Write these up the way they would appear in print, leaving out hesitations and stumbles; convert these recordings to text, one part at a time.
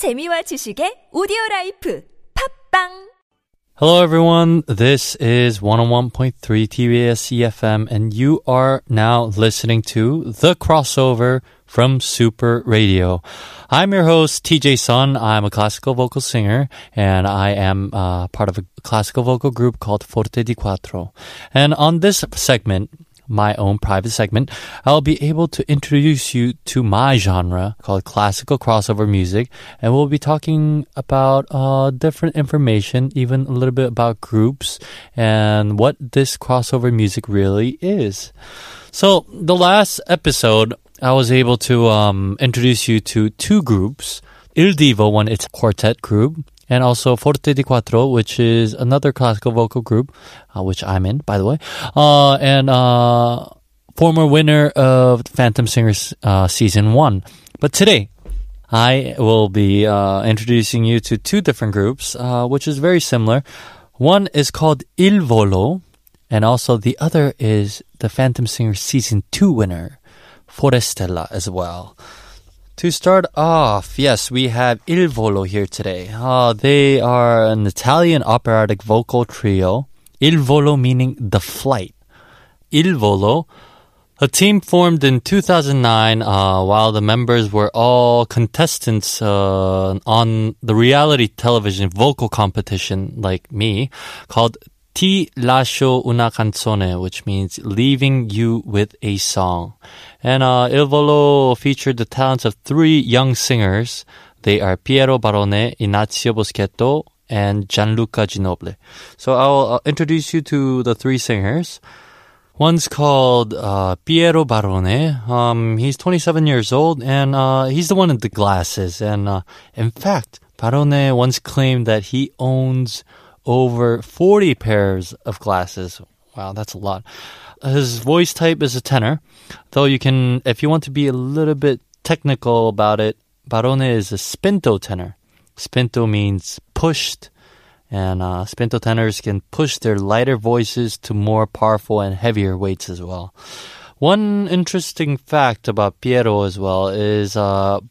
재미와 지식의 오디오 라이프 팝빵. Hello everyone, this is 101.3 TBS eFM and you are now listening to The CrossOver from Super Radio. I'm your host TJ Son. I'm a classical vocal singer and I am part of a classical vocal group called Forte di Quattro. And on this segment, my own private segment, I'll be able to introduce you to my genre called classical crossover music, and we'll be talking about different information, even a little bit about groups and what this crossover music really is. So the last episode, I was able to introduce you to two groups, Il Divo, one, it's a quartet group, and also Forte di Quattro, which is another classical vocal group, which I'm in, by the way, and former winner of Phantom Singers Season 1. But today, I will be introducing you to two different groups, which is very similar. One is called Il Volo, and also the other is the Phantom Singers Season 2 winner, Forestella, as well. To start off, yes, we have Il Volo here today. They are an Italian operatic vocal trio. Il Volo meaning the flight. Il Volo, a team formed in 2009 while the members were all contestants on the reality television vocal competition, like me, called Ti lascio una canzone, which means leaving you with a song. And Il Volo featured the talents of three young singers. They are Piero Barone, Ignazio Boschetto, and Gianluca Ginoble. So I'll introduce you to the three singers. One's called Piero Barone. He's 27 years old, and he's the one with the glasses. And in fact, Barone once claimed that he owns over 40 pairs of glasses. Wow, that's a lot. His voice type is a tenor, though you can, if you want to be a little bit technical about it, Barone is a spinto tenor. Spinto means pushed, and spinto tenors can push their lighter voices to more powerful and heavier weights as well. One interesting fact about Piero as well is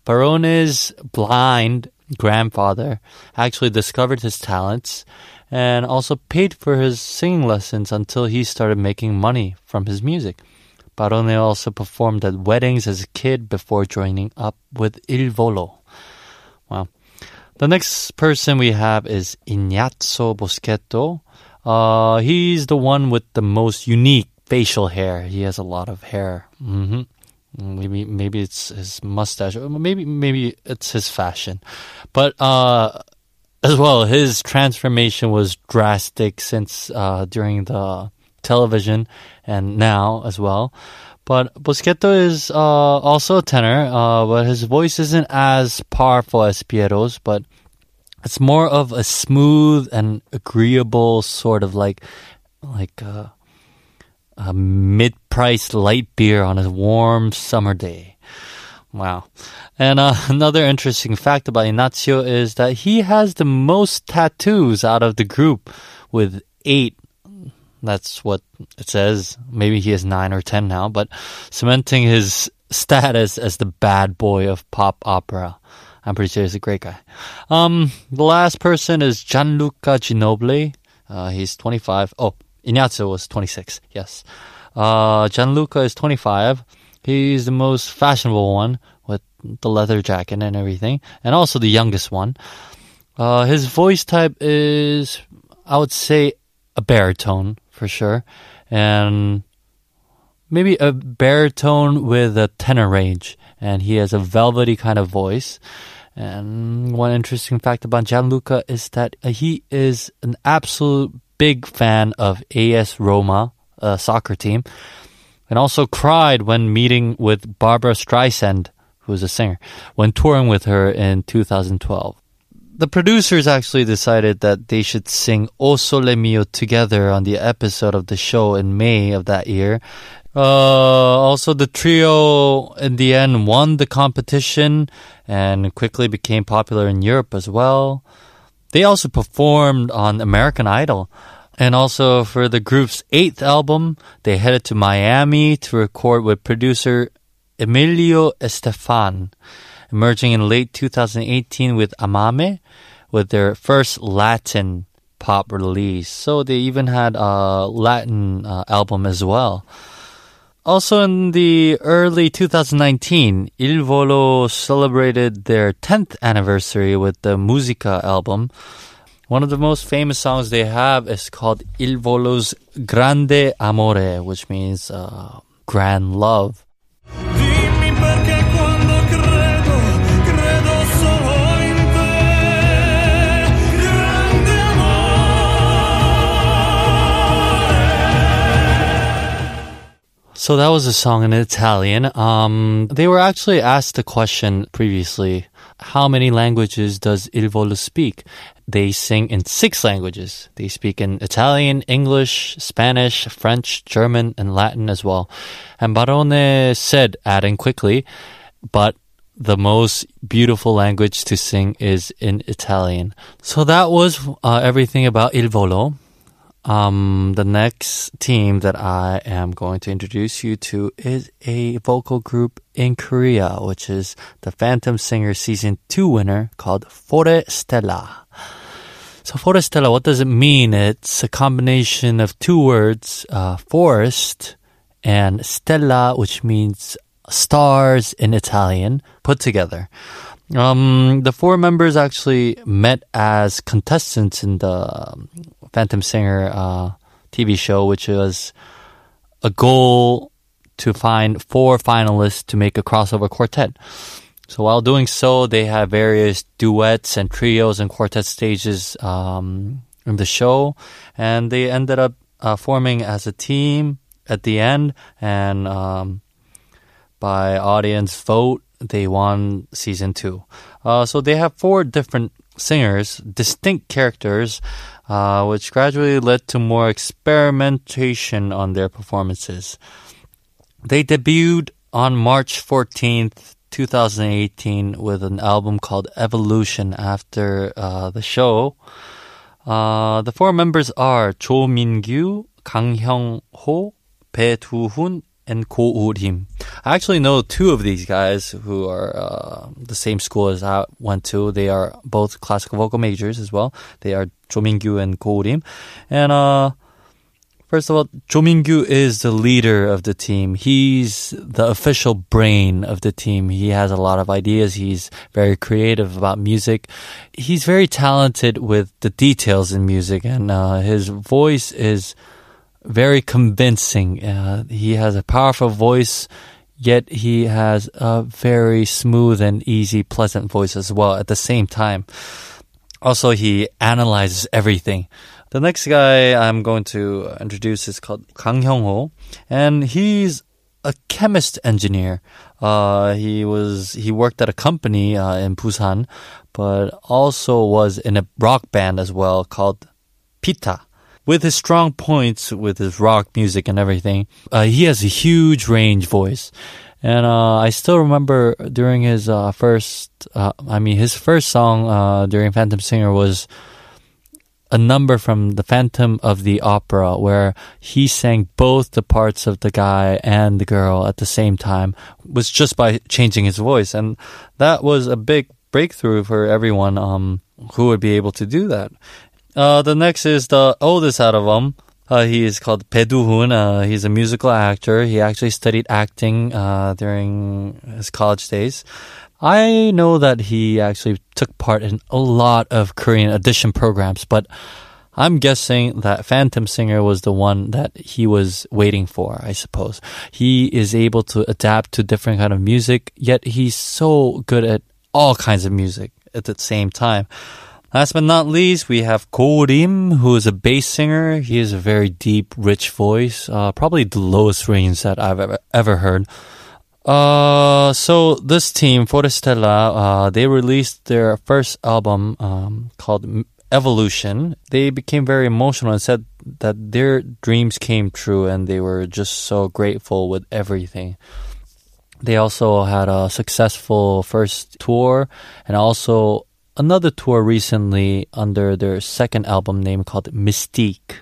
Barone's blind grandfather actually discovered his talents and also paid for his singing lessons until he started making money from his music. Barone also performed at weddings as a kid before joining up with Il Volo. Wow. The next person we have is Ignazio Boschetto. He's the one with the most unique facial hair. He has a lot of hair. Mm-hmm. Maybe it's his mustache. Maybe it's his fashion. But as well, his transformation was drastic since during the television and now as well. But Boschetto is also a tenor, but his voice isn't as powerful as Piero's, but it's more of a smooth and agreeable sort of like a mid-priced light beer on a warm summer day. Wow. And another interesting fact about Ignazio is that he has the most tattoos out of the group with 8. That's what it says. Maybe he has 9 or 10 now, but cementing his status as the bad boy of pop opera. I'm pretty sure he's a great guy. The last person is Gianluca Ginoble. He's 25. Oh, Ignazio was 26, yes. Gianluca is 25. He's the most fashionable one with the leather jacket and everything, and also the youngest one. His voice type is, I would say, a baritone for sure, and maybe a baritone with a tenor range, and he has a velvety kind of voice. And one interesting fact about Gianluca is that he is an absolute big fan of AS Roma, a soccer team, and also cried when meeting with Barbra Streisand, who is a singer, when touring with her in 2012. The producers actually decided that they should sing O Sole Mio together on the episode of the show in May of that year. Also, the trio in the end won the competition and quickly became popular in Europe as well. They also performed on American Idol. And also for the group's 8th album, they headed to Miami to record with producer Emilio Estefan. emerging in late 2018 with Amame, with their first Latin pop release. So they even had a Latin album as well. Also in the early 2019, Il Volo celebrated their 10th anniversary with the Musica album. One of the most famous songs they have is called Il Volo's Grande Amore, which means Grand Love. So that was a song in Italian. They were actually asked the question previously, how many languages does Il Volo speak? They sing in 6 languages. They speak in Italian, English, Spanish, French, German, and Latin as well. And Barone said, adding quickly, but the most beautiful language to sing is in Italian. So that was everything about Il Volo. The next team that I am going to introduce you to is a vocal group in Korea, which is the Phantom Singers Season 2 winner called Forestella. So Forestella, what does it mean? It's a combination of 2 words, forest and stella, which means stars in Italian, put together. The 4 members actually met as contestants in the Phantom Singer TV show, which was a goal to find 4 finalists to make a crossover quartet. So while doing so, they have various duets and trios and quartet stages in the show, and they ended up forming as a team at the end, and by audience vote, they won Season 2. So they have 4 different singers, distinct characters, which gradually led to more experimentation on their performances. They debuted on March 14th, 2018 with an album called Evolution after the show. The 4 members are Jo Min-gyu, Kang Hyung-ho, Bae Du-hun, and Go Woo-rim. I actually know 2 of these guys who are the same school as I went to. They are both classical vocal majors as well. They are Jo Min-gyu and Go Woo-rim. And first of all, Jo Min-gyu is the leader of the team. He's the official brain of the team. He has a lot of ideas. He's very creative about music. He's very talented with the details in music, and his voice is very convincing. He has a powerful voice, yet he has a very smooth and easy, pleasant voice as well at the same time. Also, he analyzes everything. The next guy I'm going to introduce is called Kang Hyung-ho, and he's a chemist engineer. He worked at a company in Busan, but also was in a rock band as well called Pita. With his strong points, with his rock music and everything, he has a huge range voice. And I still remember during his first song during Phantom Singer was a number from the Phantom of the Opera, where he sang both the parts of the guy and the girl at the same time, was just by changing his voice. And that was a big breakthrough for everyone who would be able to do that. The next is the oldest out of them. He is called Bae Du-hun. He's a musical actor. He actually studied acting during his college days. I know that he actually took part in a lot of Korean audition programs, but I'm guessing that Phantom Singer was the one that he was waiting for, I suppose. He is able to adapt to different kind of music, yet he's so good at all kinds of music at the same time. Last but not least, we have Go Woo-rim, who is a bass singer. He has a very deep, rich voice, probably the lowest range that I've ever heard. So this team, Forestella, they released their first album called Evolution. They became very emotional and said that their dreams came true and they were just so grateful with everything. They also had a successful first tour and also another tour recently under their second album name called Mystique.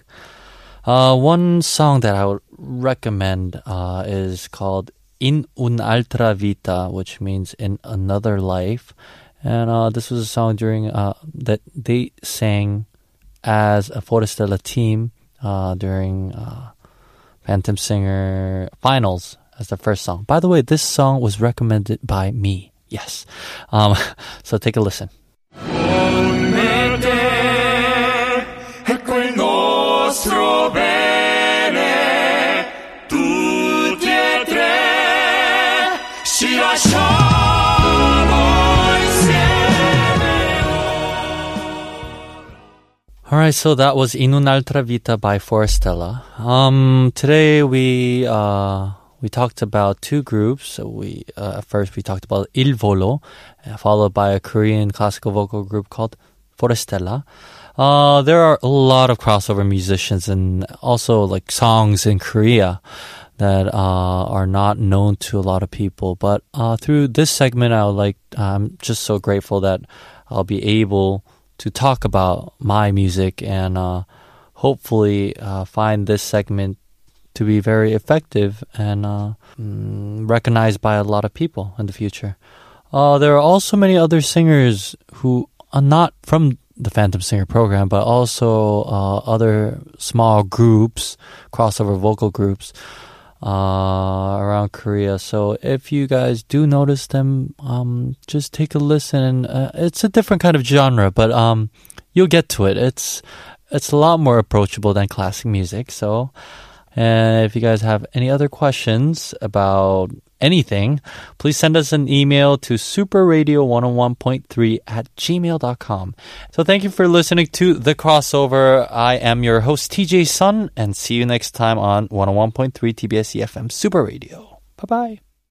One song that I would recommend is called In un'altra vita, which means in another life. And this was a song during that they sang as a Forestella team during Phantom Singer finals as the first song. By the way, this song was recommended by me. Yes. So take a listen. Alright, so that was In un'altra vita by Forestella. Today we talked about two groups. First we talked about Il Volo, followed by a Korean classical vocal group called Forestella. There are a lot of crossover musicians and also like songs in Korea that are not known to a lot of people. But through this segment, I'm just so grateful that I'll be able to talk about my music and hopefully find this segment to be very effective and recognized by a lot of people in the future. There are also many other singers who are not from the Phantom Singer program, but also other small groups, crossover vocal groups, around Korea. So if you guys do notice them, just take a listen. It's a different kind of genre, but you'll get to it. It's a lot more approachable than classic music. So, and if you guys have any other questions about anything, please send us an email to superradio101.3@gmail.com. So thank you for listening to The Crossover. I am your host, TJ Son, and see you next time on 101.3 TBS eFM Super Radio. Bye-bye.